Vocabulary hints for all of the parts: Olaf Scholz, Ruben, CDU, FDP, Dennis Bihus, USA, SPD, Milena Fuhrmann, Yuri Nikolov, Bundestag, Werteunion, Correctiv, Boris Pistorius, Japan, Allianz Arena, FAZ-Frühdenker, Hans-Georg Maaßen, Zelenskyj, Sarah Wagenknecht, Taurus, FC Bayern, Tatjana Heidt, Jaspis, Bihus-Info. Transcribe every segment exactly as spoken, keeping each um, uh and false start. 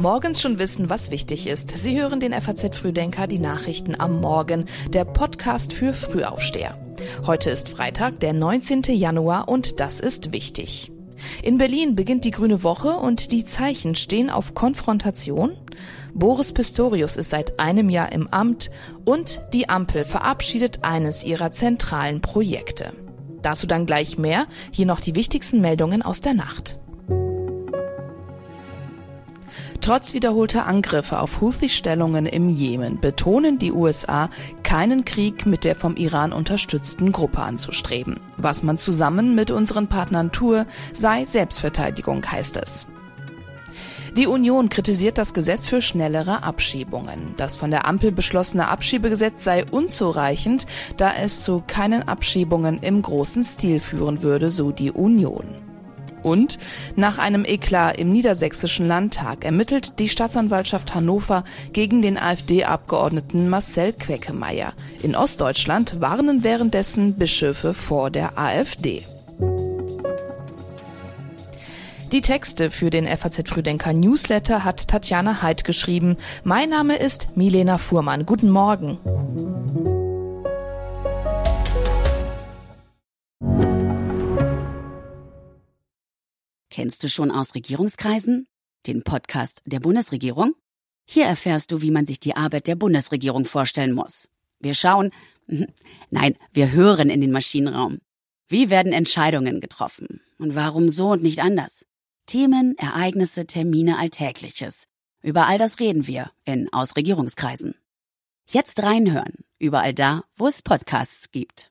Morgens schon wissen, was wichtig ist. Sie hören den F A Z-Frühdenker, die Nachrichten am Morgen, der Podcast für Frühaufsteher. Heute ist Freitag, der neunzehnten Januar und das ist wichtig. In Berlin beginnt die Grüne Woche und die Zeichen stehen auf Konfrontation. Boris Pistorius ist seit einem Jahr im Amt und die Ampel verabschiedet eines ihrer zentralen Projekte. Dazu dann gleich mehr, hier noch die wichtigsten Meldungen aus der Nacht. Trotz wiederholter Angriffe auf Huthi-Stellungen im Jemen betonen die U S A, keinen Krieg mit der vom Iran unterstützten Gruppe anzustreben. Was man zusammen mit unseren Partnern tue, sei Selbstverteidigung, heißt es. Die Union kritisiert das Gesetz für schnellere Abschiebungen. Das von der Ampel beschlossene Abschiebegesetz sei unzureichend, da es zu keinen Abschiebungen im großen Stil führen würde, so die Union. Und nach einem Eklat im niedersächsischen Landtag ermittelt die Staatsanwaltschaft Hannover gegen den A f D-Abgeordneten Marcel Queckemeyer. In Ostdeutschland warnen währenddessen Bischöfe vor der A f D. Die Texte für den F A Z-Frühdenker Newsletter hat Tatjana Heidt geschrieben. Mein Name ist Milena Fuhrmann. Guten Morgen. Kennst du schon aus Regierungskreisen? Den Podcast der Bundesregierung? Hier erfährst du, wie man sich die Arbeit der Bundesregierung vorstellen muss. Wir schauen, nein, wir hören in den Maschinenraum. Wie werden Entscheidungen getroffen? Und warum so und nicht anders? Themen, Ereignisse, Termine, Alltägliches. Über all das reden wir in Aus Regierungskreisen. Jetzt reinhören, überall da, wo es Podcasts gibt.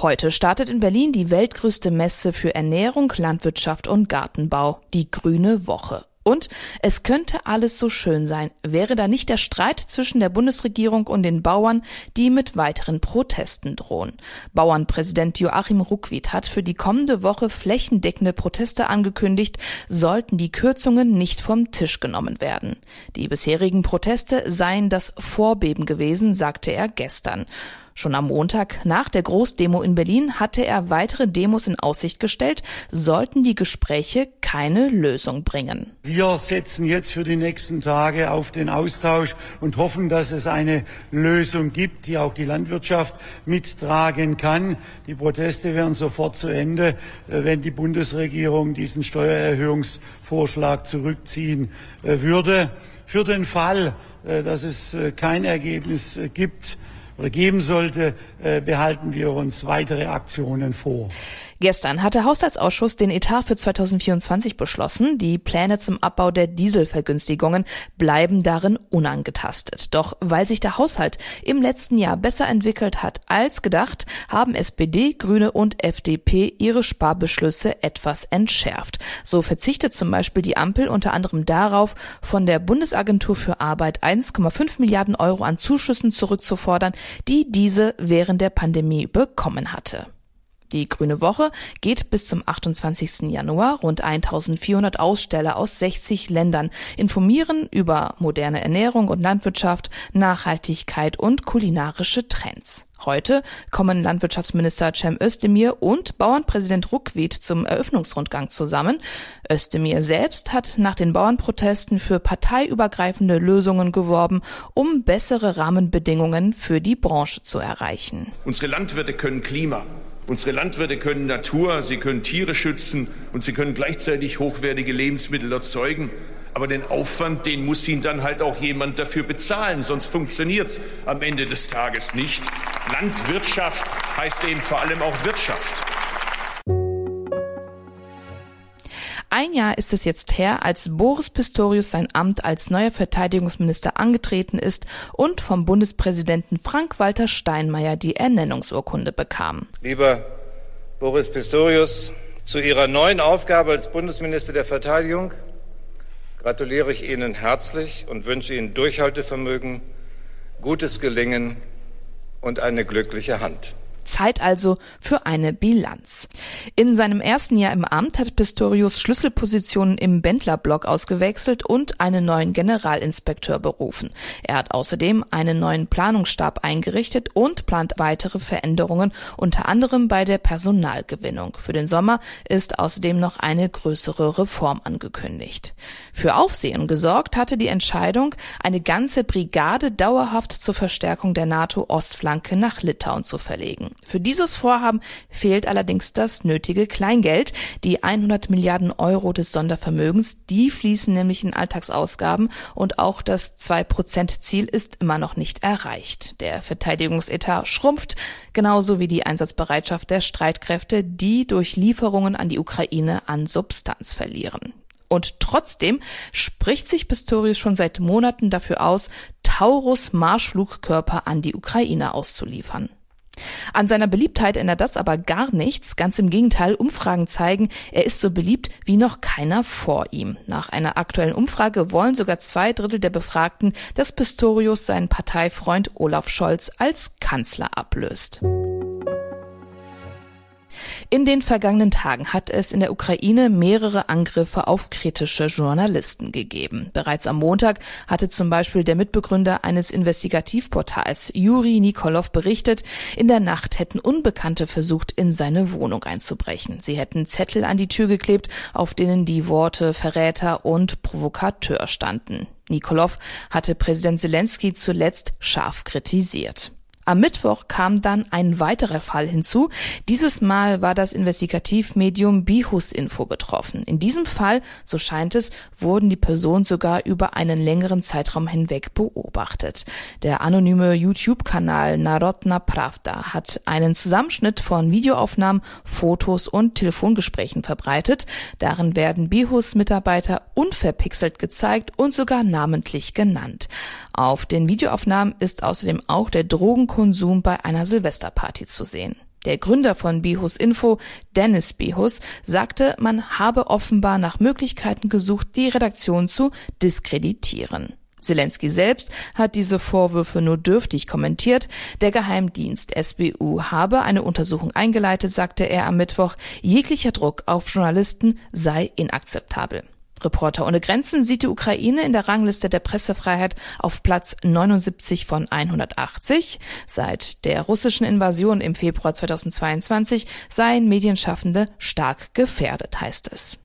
Heute startet in Berlin die weltgrößte Messe für Ernährung, Landwirtschaft und Gartenbau, die Grüne Woche. Und es könnte alles so schön sein, wäre da nicht der Streit zwischen der Bundesregierung und den Bauern, die mit weiteren Protesten drohen. Bauernpräsident Joachim Ruckwied hat für die kommende Woche flächendeckende Proteste angekündigt, sollten die Kürzungen nicht vom Tisch genommen werden. Die bisherigen Proteste seien das Vorbeben gewesen, sagte er gestern. Schon am Montag nach der Großdemo in Berlin hatte er weitere Demos in Aussicht gestellt, sollten die Gespräche keine Lösung bringen. Wir setzen jetzt für die nächsten Tage auf den Austausch und hoffen, dass es eine Lösung gibt, die auch die Landwirtschaft mittragen kann. Die Proteste wären sofort zu Ende, wenn die Bundesregierung diesen Steuererhöhungsvorschlag zurückziehen würde. Für den Fall, dass es kein Ergebnis gibt, oder geben sollte, behalten wir uns weitere Aktionen vor. Gestern hat der Haushaltsausschuss den Etat für zweitausendvierundzwanzig beschlossen. Die Pläne zum Abbau der Dieselvergünstigungen bleiben darin unangetastet. Doch weil sich der Haushalt im letzten Jahr besser entwickelt hat als gedacht, haben S P D, Grüne und F D P ihre Sparbeschlüsse etwas entschärft. So verzichtet zum Beispiel die Ampel unter anderem darauf, von der Bundesagentur für Arbeit eins Komma fünf Milliarden Euro an Zuschüssen zurückzufordern, die diese während der Pandemie bekommen hatte. Die Grüne Woche geht bis zum achtundzwanzigsten Januar. Rund eintausendvierhundert Aussteller aus sechzig Ländern informieren über moderne Ernährung und Landwirtschaft, Nachhaltigkeit und kulinarische Trends. Heute kommen Landwirtschaftsminister Cem Özdemir und Bauernpräsident Ruckwied zum Eröffnungsrundgang zusammen. Özdemir selbst hat nach den Bauernprotesten für parteiübergreifende Lösungen geworben, um bessere Rahmenbedingungen für die Branche zu erreichen. Unsere Landwirte können Klima. Unsere Landwirte können Natur, sie können Tiere schützen und sie können gleichzeitig hochwertige Lebensmittel erzeugen. Aber den Aufwand, den muss ihnen dann halt auch jemand dafür bezahlen, sonst funktioniert's am Ende des Tages nicht. Landwirtschaft heißt eben vor allem auch Wirtschaft. Ein Jahr ist es jetzt her, als Boris Pistorius sein Amt als neuer Verteidigungsminister angetreten ist und vom Bundespräsidenten Frank-Walter Steinmeier die Ernennungsurkunde bekam. Lieber Boris Pistorius, zu Ihrer neuen Aufgabe als Bundesminister der Verteidigung gratuliere ich Ihnen herzlich und wünsche Ihnen Durchhaltevermögen, gutes Gelingen und eine glückliche Hand. Zeit also für eine Bilanz. In seinem ersten Jahr im Amt hat Pistorius Schlüsselpositionen im Bendlerblock ausgewechselt und einen neuen Generalinspekteur berufen. Er hat außerdem einen neuen Planungsstab eingerichtet und plant weitere Veränderungen, unter anderem bei der Personalgewinnung. Für den Sommer ist außerdem noch eine größere Reform angekündigt. Für Aufsehen gesorgt hatte die Entscheidung, eine ganze Brigade dauerhaft zur Verstärkung der NATO-Ostflanke nach Litauen zu verlegen. Für dieses Vorhaben fehlt allerdings das nötige Kleingeld. Die hundert Milliarden Euro des Sondervermögens, die fließen nämlich in Alltagsausgaben und auch das zwei Prozent Ziel ist immer noch nicht erreicht. Der Verteidigungsetat schrumpft, genauso wie die Einsatzbereitschaft der Streitkräfte, die durch Lieferungen an die Ukraine an Substanz verlieren. Und trotzdem spricht sich Pistorius schon seit Monaten dafür aus, Taurus-Marschflugkörper an die Ukraine auszuliefern. An seiner Beliebtheit ändert das aber gar nichts, ganz im Gegenteil, Umfragen zeigen, er ist so beliebt wie noch keiner vor ihm. Nach einer aktuellen Umfrage wollen sogar zwei Drittel der Befragten, dass Pistorius seinen Parteifreund Olaf Scholz als Kanzler ablöst. In den vergangenen Tagen hat es in der Ukraine mehrere Angriffe auf kritische Journalisten gegeben. Bereits am Montag hatte zum Beispiel der Mitbegründer eines Investigativportals, Yuri Nikolov, berichtet, in der Nacht hätten Unbekannte versucht, in seine Wohnung einzubrechen. Sie hätten Zettel an die Tür geklebt, auf denen die Worte Verräter und Provokateur standen. Nikolov hatte Präsident Zelenskyj zuletzt scharf kritisiert. Am Mittwoch kam dann ein weiterer Fall hinzu. Dieses Mal war das Investigativmedium Bihus-Info betroffen. In diesem Fall, so scheint es, wurden die Personen sogar über einen längeren Zeitraum hinweg beobachtet. Der anonyme YouTube-Kanal Narodna Pravda hat einen Zusammenschnitt von Videoaufnahmen, Fotos und Telefongesprächen verbreitet. Darin werden Bihus-Mitarbeiter unverpixelt gezeigt und sogar namentlich genannt. Auf den Videoaufnahmen ist außerdem auch der Drogenkonsum bei einer Silvesterparty zu sehen. Der Gründer von Bihus-Info, Dennis Bihus, sagte, man habe offenbar nach Möglichkeiten gesucht, die Redaktion zu diskreditieren. Zelenskyj selbst hat diese Vorwürfe nur dürftig kommentiert. Der Geheimdienst S B U habe eine Untersuchung eingeleitet, sagte er am Mittwoch. Jeglicher Druck auf Journalisten sei inakzeptabel. Reporter ohne Grenzen sieht die Ukraine in der Rangliste der Pressefreiheit auf Platz neunundsiebzig von hundertachtzig. Seit der russischen Invasion im Februar zweitausendzweiundzwanzig seien Medienschaffende stark gefährdet, heißt es.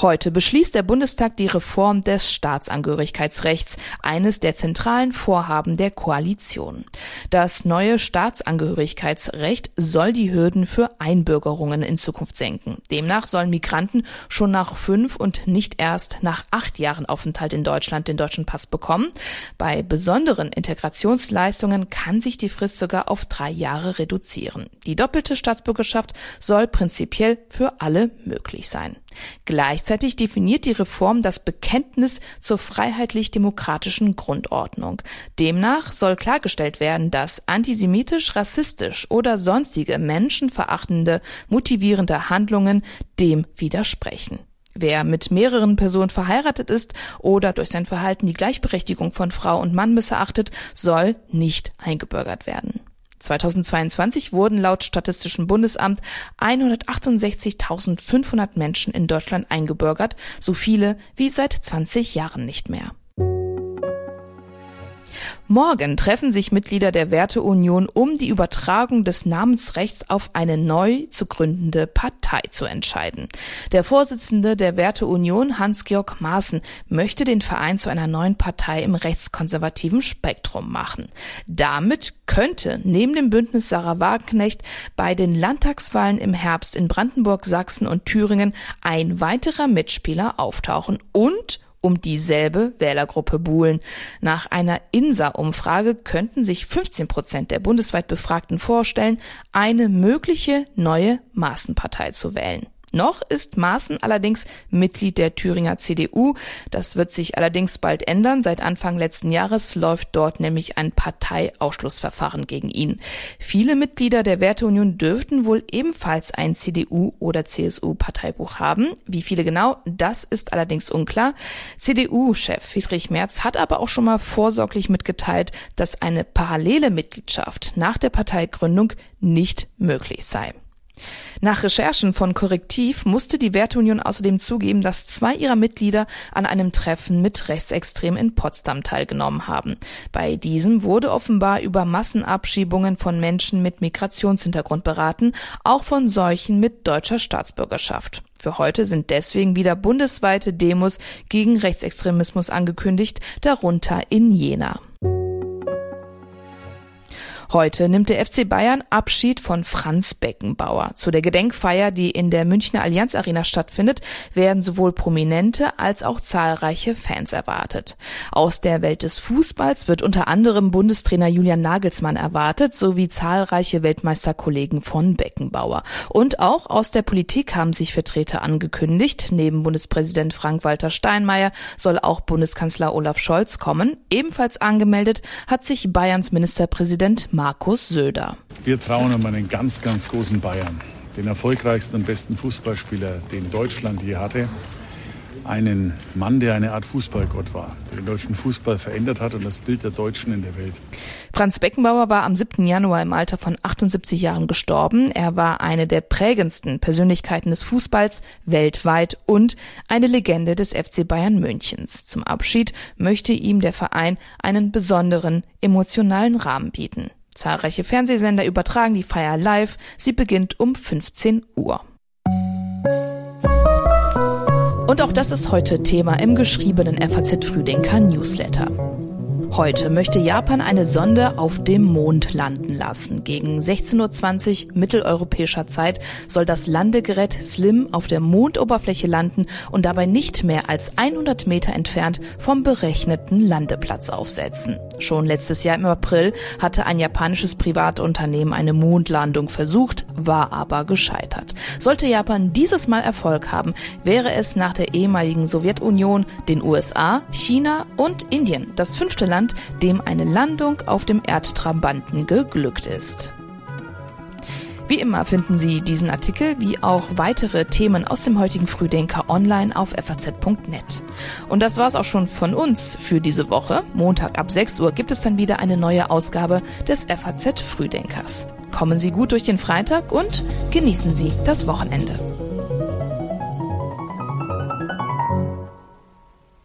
Heute beschließt der Bundestag die Reform des Staatsangehörigkeitsrechts, eines der zentralen Vorhaben der Koalition. Das neue Staatsangehörigkeitsrecht soll die Hürden für Einbürgerungen in Zukunft senken. Demnach sollen Migranten schon nach fünf und nicht erst nach acht Jahren Aufenthalt in Deutschland den deutschen Pass bekommen. Bei besonderen Integrationsleistungen kann sich die Frist sogar auf drei Jahre reduzieren. Die doppelte Staatsbürgerschaft soll prinzipiell für alle möglich sein. Gleichzeitig definiert die Reform das Bekenntnis zur freiheitlich-demokratischen Grundordnung. Demnach soll klargestellt werden, dass antisemitisch, rassistisch oder sonstige menschenverachtende, motivierende Handlungen dem widersprechen. Wer mit mehreren Personen verheiratet ist oder durch sein Verhalten die Gleichberechtigung von Frau und Mann missachtet, soll nicht eingebürgert werden. zweitausendzweiundzwanzig wurden laut Statistischem Bundesamt hundertachtundsechzigtausendfünfhundert Menschen in Deutschland eingebürgert, so viele wie seit zwanzig Jahren nicht mehr. Morgen treffen sich Mitglieder der Werteunion, um die Übertragung des Namensrechts auf eine neu zu gründende Partei zu entscheiden. Der Vorsitzende der Werteunion, Hans-Georg Maaßen, möchte den Verein zu einer neuen Partei im rechtskonservativen Spektrum machen. Damit könnte neben dem Bündnis Sarah Wagenknecht bei den Landtagswahlen im Herbst in Brandenburg, Sachsen und Thüringen ein weiterer Mitspieler auftauchen und um dieselbe Wählergruppe buhlen. Nach einer Insa-Umfrage könnten sich fünfzehn Prozent der bundesweit Befragten vorstellen, eine mögliche neue Maßenpartei zu wählen. Noch ist Maaßen allerdings Mitglied der Thüringer C D U. Das wird sich allerdings bald ändern. Seit Anfang letzten Jahres läuft dort nämlich ein Parteiausschlussverfahren gegen ihn. Viele Mitglieder der Werteunion dürften wohl ebenfalls ein C D U- oder C S U-Parteibuch haben. Wie viele genau, das ist allerdings unklar. C D U-Chef Friedrich Merz hat aber auch schon mal vorsorglich mitgeteilt, dass eine parallele Mitgliedschaft nach der Parteigründung nicht möglich sei. Nach Recherchen von Correctiv musste die Werteunion außerdem zugeben, dass zwei ihrer Mitglieder an einem Treffen mit Rechtsextremen in Potsdam teilgenommen haben. Bei diesem wurde offenbar über Massenabschiebungen von Menschen mit Migrationshintergrund beraten, auch von solchen mit deutscher Staatsbürgerschaft. Für heute sind deswegen wieder bundesweite Demos gegen Rechtsextremismus angekündigt, darunter in Jena. Heute nimmt der F C Bayern Abschied von Franz Beckenbauer. Zu der Gedenkfeier, die in der Münchner Allianz Arena stattfindet, werden sowohl Prominente als auch zahlreiche Fans erwartet. Aus der Welt des Fußballs wird unter anderem Bundestrainer Julian Nagelsmann erwartet, sowie zahlreiche Weltmeisterkollegen von Beckenbauer. Und auch aus der Politik haben sich Vertreter angekündigt. Neben Bundespräsident Frank-Walter Steinmeier soll auch Bundeskanzler Olaf Scholz kommen. Ebenfalls angemeldet hat sich Bayerns Ministerpräsident Markus Söder. Wir trauen um einen ganz, ganz großen Bayern, den erfolgreichsten und besten Fußballspieler, den Deutschland je hatte. Einen Mann, der eine Art Fußballgott war, der den deutschen Fußball verändert hat und das Bild der Deutschen in der Welt. Franz Beckenbauer war am siebten Januar im Alter von achtundsiebzig Jahren gestorben. Er war eine der prägendsten Persönlichkeiten des Fußballs weltweit und eine Legende des F C Bayern Münchens. Zum Abschied möchte ihm der Verein einen besonderen emotionalen Rahmen bieten. Zahlreiche Fernsehsender übertragen die Feier live. Sie beginnt um fünfzehn Uhr. Und auch das ist heute Thema im geschriebenen F A Z-Frühdenker Newsletter. Heute möchte Japan eine Sonde auf dem Mond landen lassen. Gegen sechzehn Uhr zwanzig mitteleuropäischer Zeit soll das Landegerät SLIM auf der Mondoberfläche landen und dabei nicht mehr als hundert Meter entfernt vom berechneten Landeplatz aufsetzen. Schon letztes Jahr im April hatte ein japanisches Privatunternehmen eine Mondlandung versucht, war aber gescheitert. Sollte Japan dieses Mal Erfolg haben, wäre es nach der ehemaligen Sowjetunion, den U S A, China und Indien das fünfte Land, dem eine Landung auf dem Erdtrabanten geglückt ist. Wie immer finden Sie diesen Artikel wie auch weitere Themen aus dem heutigen Frühdenker online auf f a z punkt net. Und das war's auch schon von uns für diese Woche. Montag ab sechs Uhr gibt es dann wieder eine neue Ausgabe des F A Z Frühdenkers. Kommen Sie gut durch den Freitag und genießen Sie das Wochenende.